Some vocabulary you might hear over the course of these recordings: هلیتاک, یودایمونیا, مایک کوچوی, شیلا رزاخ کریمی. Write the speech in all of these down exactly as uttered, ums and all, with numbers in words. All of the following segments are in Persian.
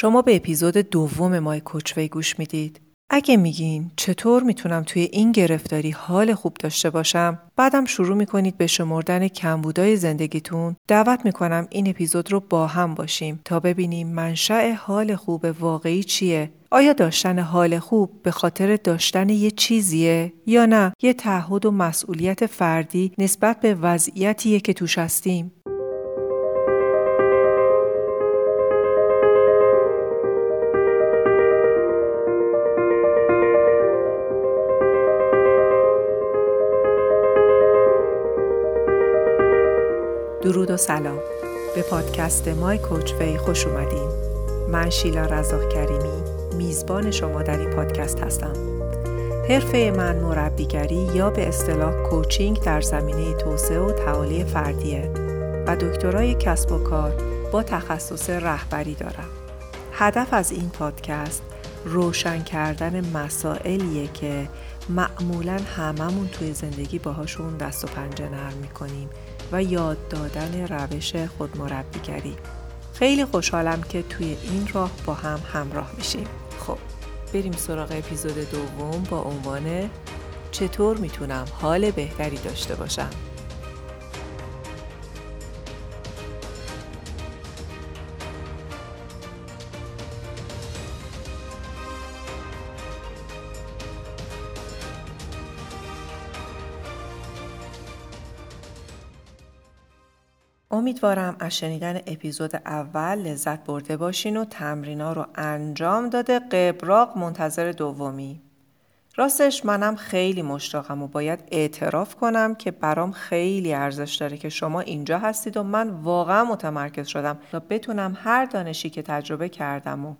شما به اپیزود دوم مایک کوچوی گوش میدید. اگه میگین چطور میتونم توی این گرفتاری حال خوب داشته باشم، بعدم شروع میکنید به شمردن کمبودای زندگیتون، دعوت میکنم این اپیزود رو با هم باشیم تا ببینیم منشأ حال خوب واقعی چیه. آیا داشتن حال خوب به خاطر داشتن یه چیزیه یا نه یه تعهد و مسئولیت فردی نسبت به وضعیتیه که توش هستیم؟ درود و سلام. به پادکست مایک کوچوی خوش اومدین. من شیلا رزاخ کریمی، میزبان شما در این پادکست هستم. حرفه من مربیگری یا به اصطلاح کوچینگ در زمینه توسعه و تعالی فردیه و دکترای کسب و کار با تخصص رهبری دارم. هدف از این پادکست روشن کردن مسائلیه که معمولاً هممون توی زندگی باهاشون دست و پنجه نرم می‌کنیم و یاد دادن روش خودمربیگری. خیلی خوشحالم که توی این راه با هم همراه میشیم. خب بریم سراغ اپیزود دوم با عنوان چطور میتونم حال بهتری داشته باشم. امیدوارم از شنیدن اپیزود اول لذت برده باشین و تمرینا رو انجام داده قبراق منتظر دومی. راستش منم خیلی مشتاقم و باید اعتراف کنم که برام خیلی ارزش داره که شما اینجا هستید و من واقعا متمرکز شدم تا بتونم هر دانشی که تجربه کردم و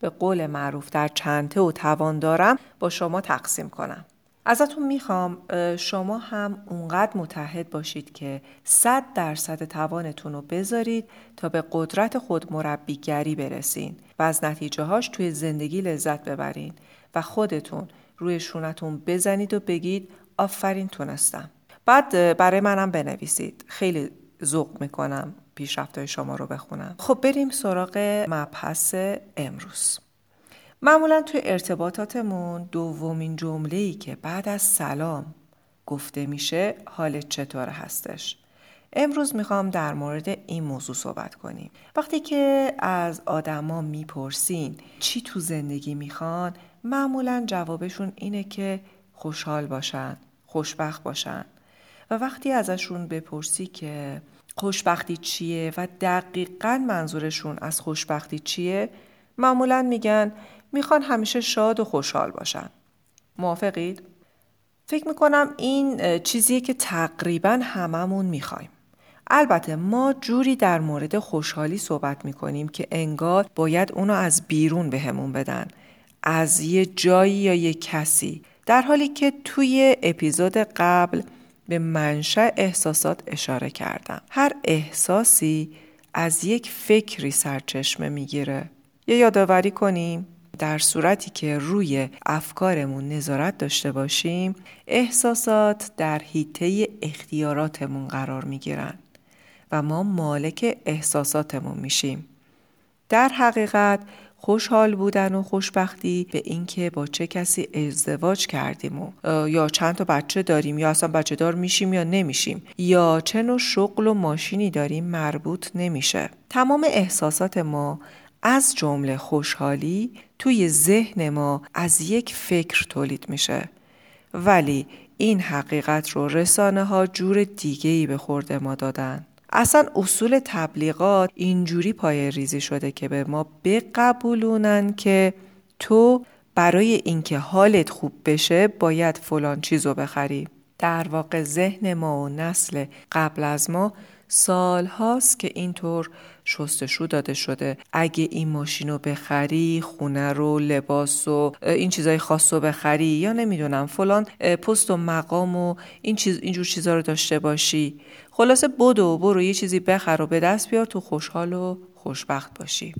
به قول معروف در چنته و توان دارم با شما تقسیم کنم. ازتون میخوام شما هم اونقدر متحد باشید که صد درصد توانتون رو بذارید تا به قدرت خود مربیگری برسین و از نتیجه‌هاش توی زندگی لذت ببرین و خودتون روی شونتون بزنید و بگید آفرین تونستم. بعد برای منم بنویسید. خیلی ذوق میکنم پیشرفت‌های شما رو بخونم. خب بریم سراغ مبحث امروز. معمولا توی ارتباطاتمون دومین جمله‌ای که بعد از سلام گفته میشه حالت چطور هستش. امروز میخوام در مورد این موضوع صحبت کنیم. وقتی که از آدما میپرسین چی تو زندگی میخوان، معمولا جوابشون اینه که خوشحال باشن، خوشبخت باشن. و وقتی ازشون بپرسی که خوشبختی چیه و دقیقاً منظورشون از خوشبختی چیه، معمولاً میگن میخوان همیشه شاد و خوشحال باشن. موافقید؟ فکر میکنم این چیزیه که تقریباً هممون میخوایم. البته ما جوری در مورد خوشحالی صحبت میکنیم که انگار باید اونو از بیرون بهمون بدن، از یه جایی یا یه کسی، در حالی که توی اپیزود قبل به منشأ احساسات اشاره کردم. هر احساسی از یک فکری سرچشمه میگیره. یه یادآوری کنیم، در صورتی که روی افکارمون نظارت داشته باشیم، احساسات در حیطه اختیاراتمون قرار میگیرن و ما مالک احساساتمون میشیم. در حقیقت خوشحال بودن و خوشبختی به این که با چه کسی ازدواج کردیم و یا چند تا بچه داریم یا اصلا بچه دار میشیم یا نمیشیم یا چه نوع شغل و ماشینی داریم مربوط نمیشه. تمام احساسات ما از جمله خوشحالی توی ذهن ما از یک فکر تولید میشه، ولی این حقیقت رو رسانه ها جور دیگه‌ای به خورد ما دادن. اصلا اصول تبلیغات اینجوری پای ریزی شده که به ما بقبولونن که تو برای اینکه حالت خوب بشه باید فلان چیزو بخری. در واقع ذهن ما و نسل قبل از ما سال هاست که اینطور شستشو داده شده. اگه این ماشینو بخری، خونه رو، لباس و این چیزای خاص رو بخری، یا نمیدونم فلان پست و مقام و این چیز اینجور چیزا رو داشته باشی، خلاصه بدو برو یه چیزی بخر و به دست بیار تو خوشحال و خوشبخت باشی.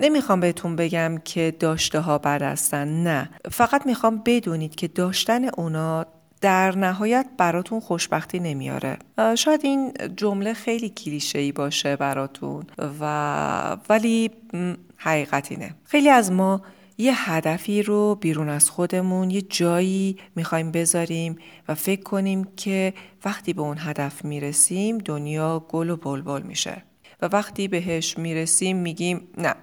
نمیخوام بهتون بگم که داشته ها بد هستن، نه، فقط میخوام بدونید که داشتن اونا در نهایت براتون خوشبختی نمیاره. شاید این جمله خیلی کلیشه‌ای باشه براتون و ولی حقیقت اینه. خیلی از ما یه هدفی رو بیرون از خودمون یه جایی میخوایم بذاریم و فکر کنیم که وقتی به اون هدف میرسیم دنیا گل و بلبل میشه و وقتی بهش میرسیم میگیم نه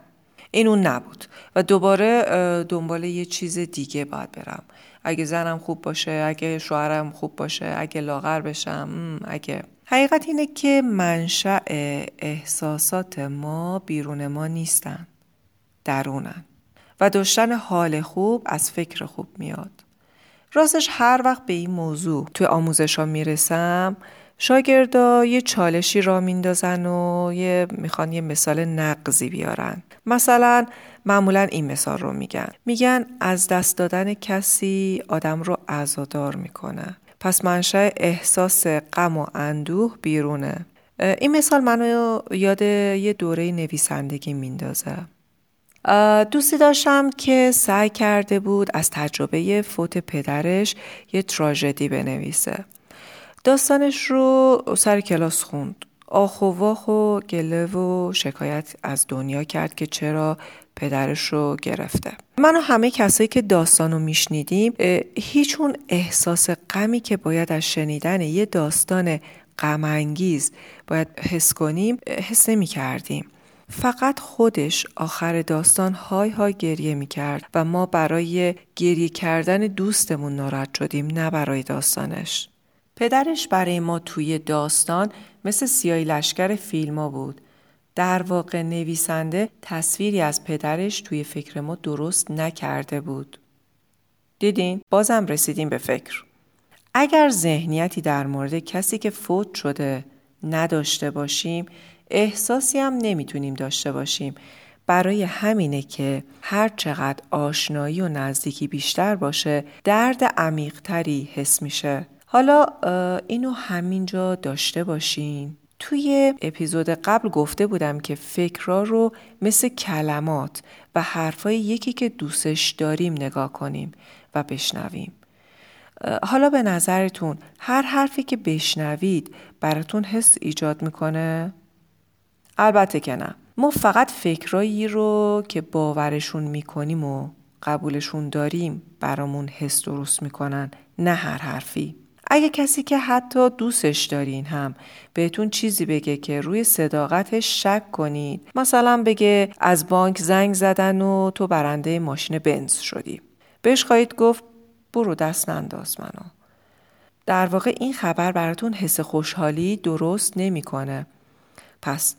این اون نبود و دوباره دنبال یه چیز دیگه باید برم. اگه زنم خوب باشه، اگه شوهرم خوب باشه، اگه لاغر بشم، اگه... حقیقت اینه که منشأ احساسات ما بیرون ما نیستن، درونن و داشتن حال خوب از فکر خوب میاد. راستش هر وقت به این موضوع توی آموزشا میرسم شاگردا یه چالشی را میندازن و یه میخوان یه مثال نقضی بیارن. مثلا معمولا این مثال رو میگن. میگن از دست دادن کسی آدم رو عزادار میکنه. پس منشأ احساس غم و اندوه بیرونه. این مثال منو یاد یه دوره نویسندگی میندازه. دوستی داشتم که سعی کرده بود از تجربه فوت پدرش یه تراژدی بنویسه. داستانش رو سر کلاس خوند. آخ و واخ و گله و شکایت از دنیا کرد که چرا پدرش رو گرفته. من و همه کسایی که داستانو میشنیدیم هیچ اون احساس غمی که باید از شنیدن یه داستان غم انگیز باید حس کنیم حس نمی کردیم. فقط خودش آخر داستان های های گریه می کرد و ما برای گریه کردن دوستمون ناراحت شدیم نه برای داستانش. پدرش برای ما توی داستان مثل سیاهی لشکر فیلم ها بود. در واقع نویسنده تصویری از پدرش توی فکر ما درست نکرده بود. دیدین؟ بازم رسیدیم به فکر. اگر ذهنیتی در مورد کسی که فوت شده نداشته باشیم احساسی هم نمیتونیم داشته باشیم. برای همینه که هر چقدر آشنایی و نزدیکی بیشتر باشه درد عمیق‌تری حس میشه. حالا اینو همینجا داشته باشین. توی اپیزود قبل گفته بودم که فکرها رو مثل کلمات و حرفای یکی که دوستش داریم نگاه کنیم و بشنویم. حالا به نظرتون هر حرفی که بشنوید براتون حس ایجاد میکنه؟ البته که نه. ما فقط فکرایی رو که باورشون میکنیم و قبولشون داریم برامون حس درست میکنن، نه هر حرفی. اگه کسی که حتی دوستش دارین هم بهتون چیزی بگه که روی صداقتش شک کنید، مثلا بگه از بانک زنگ زدن و تو برنده ماشین بنز شدی، بهش خواهید گفت برو دست ننداز منو. در واقع این خبر براتون حس خوشحالی درست نمیکنه. پس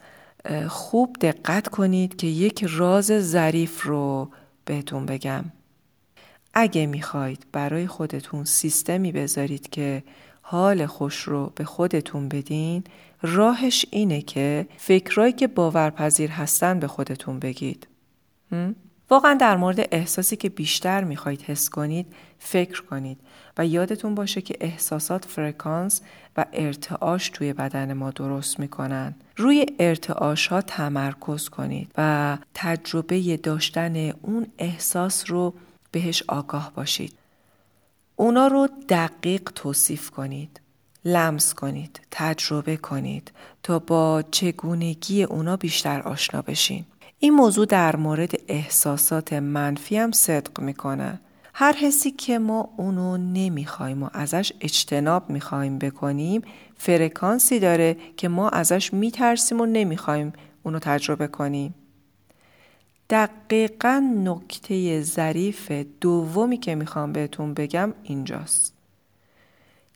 خوب دقت کنید که یک راز ظریف رو بهتون بگم. اگه میخواید برای خودتون سیستمی بذارید که حال خوش رو به خودتون بدین، راهش اینه که فکرایی که باورپذیر هستن به خودتون بگید. واقعا در مورد احساسی که بیشتر میخواید حس کنید فکر کنید و یادتون باشه که احساسات فرکانس و ارتعاش توی بدن ما درست میکنن. روی ارتعاش ها تمرکز کنید و تجربه داشتن اون احساس رو بهش آگاه باشید. اونا رو دقیق توصیف کنید، لمس کنید، تجربه کنید تا با چگونگی اونا بیشتر آشنا بشین. این موضوع در مورد احساسات منفی هم صدق میکنه. هر حسی که ما اونو نمیخوایم و ازش اجتناب میخوایم بکنیم فرکانسی داره که ما ازش میترسیم و نمیخوایم اونو تجربه کنیم. دقیقاً نکته ظریف دومی که میخوام بهتون بگم اینجاست.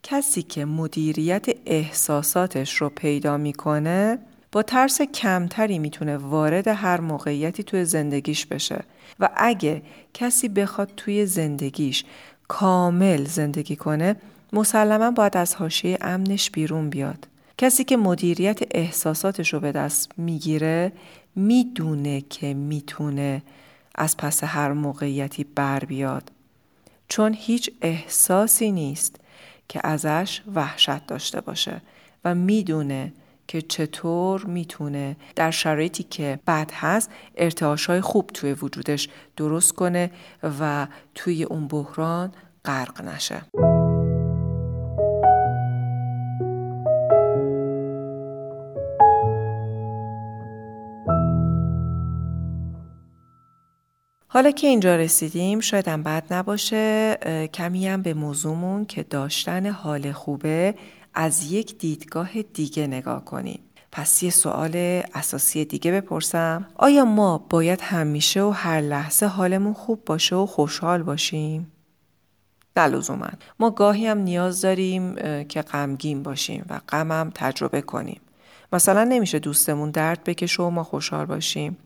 کسی که مدیریت احساساتش رو پیدا میکنه با ترس کمتری میتونه وارد هر موقعیتی توی زندگیش بشه و اگه کسی بخواد توی زندگیش کامل زندگی کنه مسلماً باید از حاشیه امنش بیرون بیاد. کسی که مدیریت احساساتش رو به دست میگیره میدونه که میتونه از پس هر موقعیتی بر بیاد، چون هیچ احساسی نیست که ازش وحشت داشته باشه و میدونه که چطور میتونه در شرایطی که بد هست ارتعاش‌های خوب توی وجودش درست کنه و توی اون بحران غرق نشه. حالا که اینجا رسیدیم شاید هم بد نباشه کمی هم به موضوعمون که داشتن حال خوبه از یک دیدگاه دیگه نگاه کنیم. پس یه سوال اساسی دیگه بپرسم، آیا ما باید همیشه و هر لحظه حالمون خوب باشه و خوشحال باشیم؟ نه لزوماً. ما گاهی هم نیاز داریم که غمگین باشیم و غم هم تجربه کنیم. مثلا نمیشه دوستمون درد بکشه و ما خوشحال باشیم،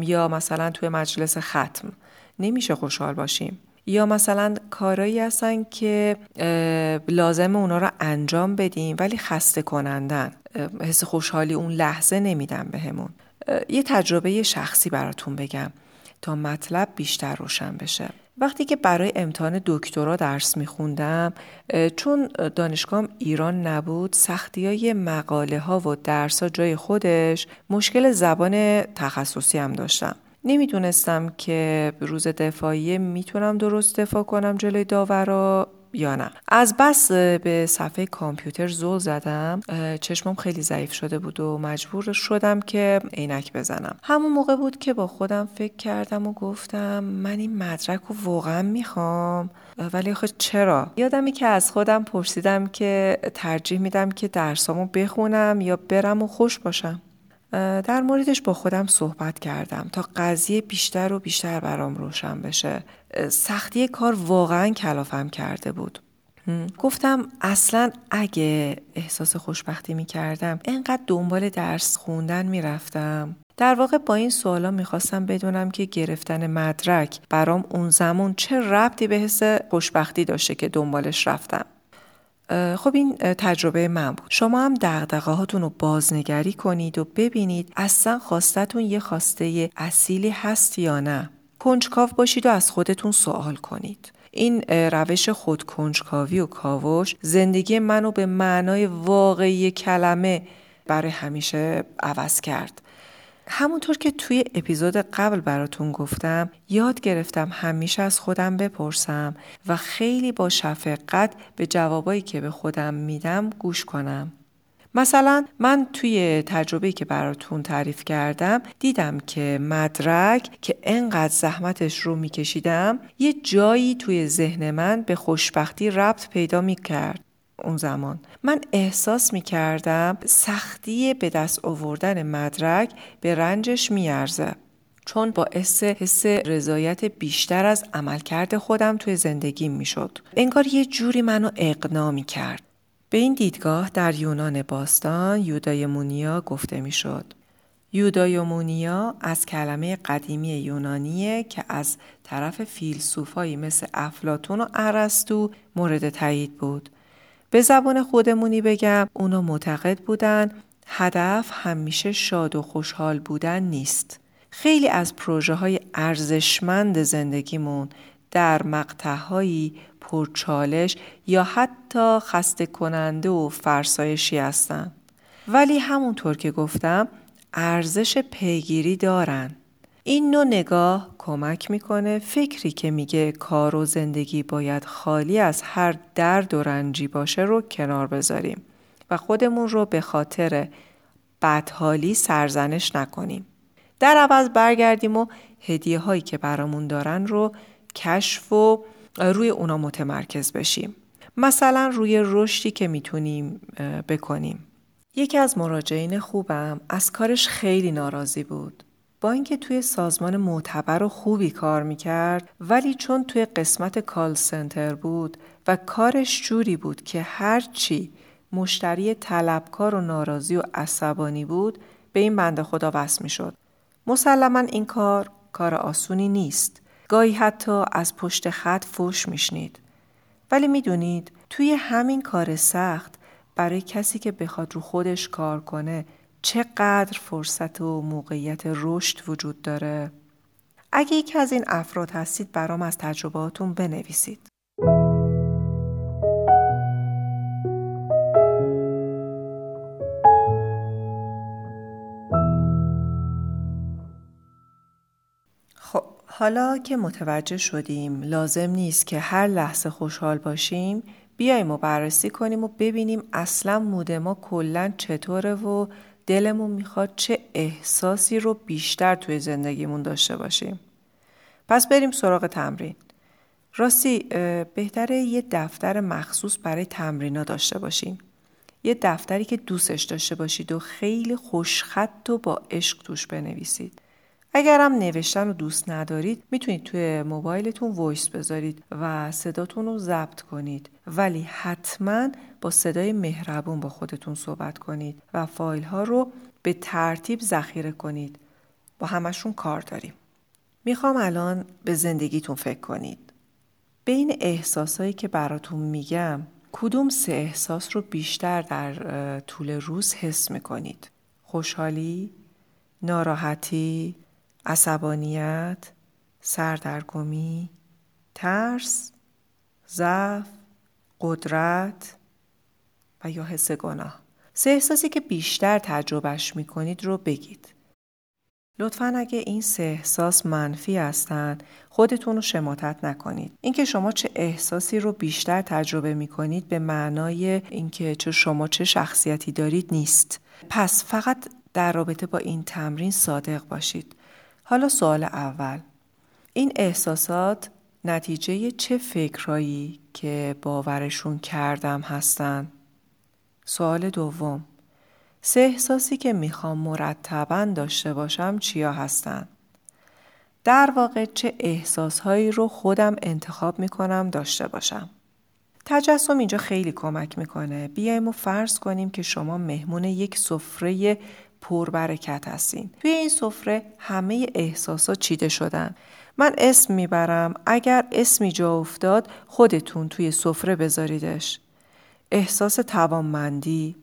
یا مثلا توی مجلس ختم نمیشه خوشحال باشیم، یا مثلا کارایی هستن که لازمه اونا رو انجام بدیم ولی خسته کنندن، حس خوشحالی اون لحظه نمیدن بهمون. یه تجربه شخصی براتون بگم تا مطلب بیشتر روشن بشه. وقتی که برای امتحان دکترا درس میخوندم، چون دانشگاهم ایران نبود، سختیای مقاله ها و درس ها جای خودش، مشکل زبان تخصصی هم داشتم. نمیدونستم که روز دفاعیه میتونم درست دفاع کنم جلوی داورا یا نه. از بس به صفحه کامپیوتر زل زدم، چشمم خیلی ضعیف شده بود و مجبور شدم که عینک بزنم. همون موقع بود که با خودم فکر کردم و گفتم من این مدرک رو واقعا میخوام، ولی آخه چرا؟ یادمه که از خودم پرسیدم که ترجیح میدم که درسامو بخونم یا برم و خوش باشم. در موردش با خودم صحبت کردم تا قضیه بیشتر و بیشتر برام روشن بشه. سختی کار واقعا کلافم کرده بود. هم. گفتم اصلا اگه احساس خوشبختی می کردم اینقدر دنبال درس خوندن می رفتم. در واقع با این سوالا می خواستم بدونم که گرفتن مدرک برام اون زمان چه ربطی به حس خوشبختی داشته که دنبالش رفتم. خب این تجربه من بود. شما هم دغدغه هاتون رو بازنگری کنید و ببینید اصلا خواستتون یه خواسته اصیلی هست یا نه. کنجکاو باشید و از خودتون سوال کنید. این روش خود کنجکاوی و کاوش زندگی منو به معنای واقعی کلمه برای همیشه عوض کرد. همونطور که توی اپیزود قبل براتون گفتم، یاد گرفتم همیشه از خودم بپرسم و خیلی با شفقت به جوابایی که به خودم میدم گوش کنم. مثلا من توی تجربه‌ای که براتون تعریف کردم دیدم که مدرک که انقدر زحمتش رو میکشیدم یه جایی توی ذهن من به خوشبختی ربط پیدا میکرد. اون زمان من احساس میکردم سختی به دست آوردن مدرک به رنجش میارزه، چون باعث حس رضایت بیشتر از عملکرد خودم توی زندگیم میشد. انگار یه جوری منو اقناع میکرد. به این دیدگاه در یونان باستان یودایمونیا گفته میشد. یودایمونیا از کلمه قدیمی یونانیه که از طرف فیلسوفایی مثل افلاطون و ارسطو مورد تایید بود. به زبان خودمونی بگم، اونا معتقد بودن هدف همیشه شاد و خوشحال بودن نیست. خیلی از پروژه های ارزشمند زندگیمون در مقطع‌هایی پرچالش یا حتی خسته کننده و فرسایشی هستن، ولی همونطور که گفتم ارزش پیگیری دارن. این نوع نگاه کمک میکنه فکری که میگه کار و زندگی باید خالی از هر درد و رنجی باشه رو کنار بذاریم و خودمون رو به خاطر بدحالی سرزنش نکنیم. در عوض برگردیم و هدیه هایی که برامون دارن رو کشف و روی اونا متمرکز بشیم. مثلا روی رشدی که میتونیم بکنیم. یکی از مراجعین خوبم از کارش خیلی ناراضی بود. با اینکه توی سازمان معتبر و خوبی کار میکرد، ولی چون توی قسمت کال سنتر بود و کارش جوری بود که هرچی مشتری طلبکار و ناراضی و عصبانی بود به این بنده خدا وصل میشد. مسلما این کار کار آسونی نیست. گاهی حتی از پشت خط فوش میشنید. ولی میدونید توی همین کار سخت برای کسی که بخواد رو خودش کار کنه چقدر فرصت و موقعیت رشد وجود داره؟ اگه یکی از این افراد هستید برام از تجربهاتون بنویسید. خب حالا که متوجه شدیم لازم نیست که هر لحظه خوشحال باشیم، بیاییم و بررسی کنیم و ببینیم اصلا مود ما کلاً چطوره و دلمون میخواد چه احساسی رو بیشتر توی زندگیمون داشته باشیم. پس بریم سراغ تمرین. راستی بهتره یه دفتر مخصوص برای تمرینا داشته باشیم. یه دفتری که دوستش داشته باشید و خیلی خوشخط و با عشق توش بنویسید. اگر هم نوشتن رو دوست ندارید میتونید توی موبایلتون وایس بذارید و صداتون رو ضبط کنید، ولی حتما با صدای مهربون با خودتون صحبت کنید و فایل ها رو به ترتیب ذخیره کنید. با همشون کار داریم. میخوام الان به زندگیتون فکر کنید. بین احساسایی که براتون میگم کدوم سه احساس رو بیشتر در طول روز حس میکنید؟ خوشحالی، ناراحتی، عصبانیت، سردرگمی، ترس، ضعف، قدرت و یا حس گناه. سه احساسی که بیشتر تجربهش میکنید رو بگید. لطفاً اگه این سه احساس منفی هستن خودتون رو شماتت نکنید. اینکه شما چه احساسی رو بیشتر تجربه میکنید به معنای اینکه چه شما چه شخصیتی دارید نیست. پس فقط در رابطه با این تمرین صادق باشید. حالا سوال اول، این احساسات نتیجه چه فکرایی که باورشون کردم هستن؟ سوال دوم، سه احساسی که میخوام مرتباً داشته باشم چیا هستن؟ در واقع چه احساسهایی رو خودم انتخاب میکنم داشته باشم؟ تجسم اینجا خیلی کمک میکنه. بیایم و فرض کنیم که شما مهمون یک سفره پربرکت هستین. توی این سفره همه احساسات چیده شدن. من اسم میبرم، اگر اسمی جا افتاد خودتون توی سفره بذاریدش. احساس توانمندی،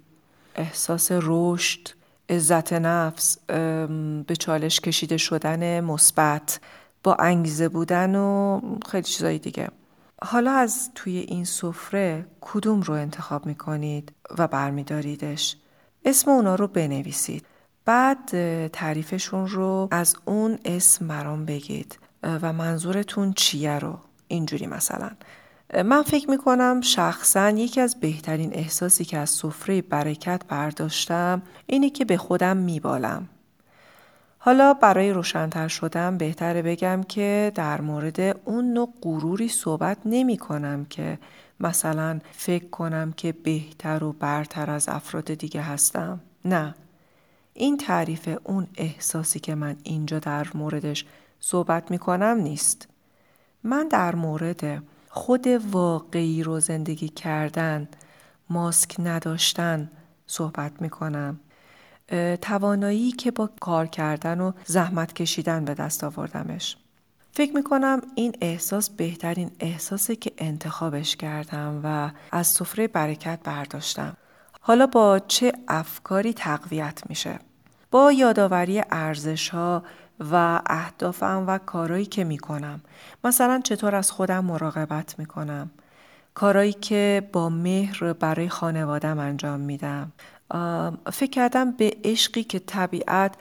احساس رشد، عزت نفس، به چالش کشیده شدن مثبت، با انگیزه بودن و خیلی چیزایی دیگه. حالا از توی این سفره کدوم رو انتخاب میکنید و برمیداریدش؟ اسم اونا رو بنویسید. بعد تعریفشون رو از اون اسم برام بگید و منظورتون چیه رو. اینجوری مثلا من فکر میکنم شخصا یکی از بهترین احساسی که از سفره برکت برداشتم اینه که به خودم میبالم. حالا برای روشن‌تر شدن بهتره بگم که در مورد اون نوع غروری صحبت نمی کنم که مثلا فکر کنم که بهتر و برتر از افراد دیگه هستم. نه، این تعریف اون احساسی که من اینجا در موردش صحبت می کنم نیست. من در مورد خود واقعی رو زندگی کردن، ماسک نداشتن صحبت می کنم. توانایی که با کار کردن و زحمت کشیدن به دست آوردمش. فکر میکنم این احساس بهترین احساسه که انتخابش کردم و از سفره برکت برداشتم. حالا با چه افکاری تقویت میشه؟ با یادآوری ارزش‌ها و اهدافم و کارهایی که میکنم. مثلا چطور از خودم مراقبت میکنم؟ کارهایی که با مهر برای خانوادم انجام میدم. فکر کردم به عشقی که طبیعت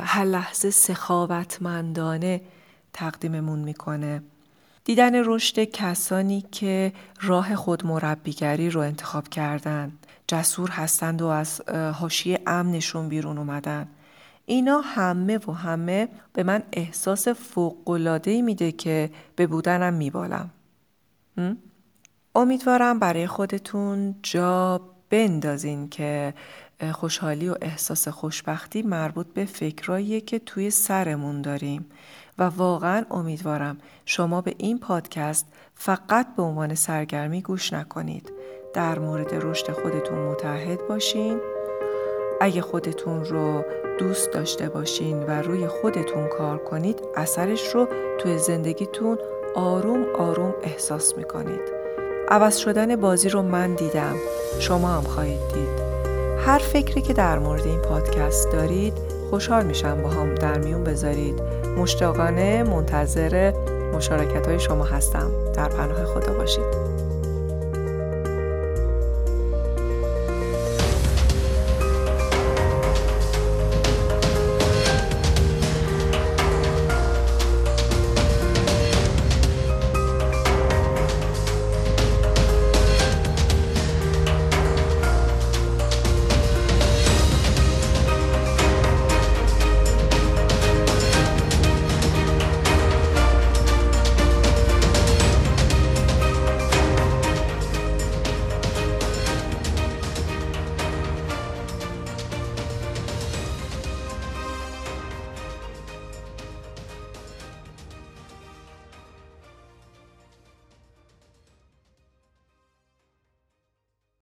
هر لحظه سخاوتمندانه تقدیممون میکنه. دیدن رشد کسانی که راه خود مربیگری رو انتخاب کردن، جسور هستند و از حاشیه امنشون بیرون اومدن. اینا همه و همه به من احساس فوق‌العاده‌ای میده که به بودنم میبالم. امیدوارم برای خودتون جا بندازین که خوشحالی و احساس خوشبختی مربوط به فکراییه که توی سرمون داریم و واقعا امیدوارم شما به این پادکست فقط به عنوان سرگرمی گوش نکنید. در مورد رشد خودتون متحد باشین. اگه خودتون رو دوست داشته باشین و روی خودتون کار کنید اثرش رو توی زندگیتون آروم آروم احساس میکنید. عوض شدن بازی رو من دیدم، شما هم خواهید دید. هر فکری که در مورد این پادکست دارید خوشحال میشم با هم در میون بذارید. مشتاقانه منتظر مشارکت‌های شما هستم. در پناه خدا باشید.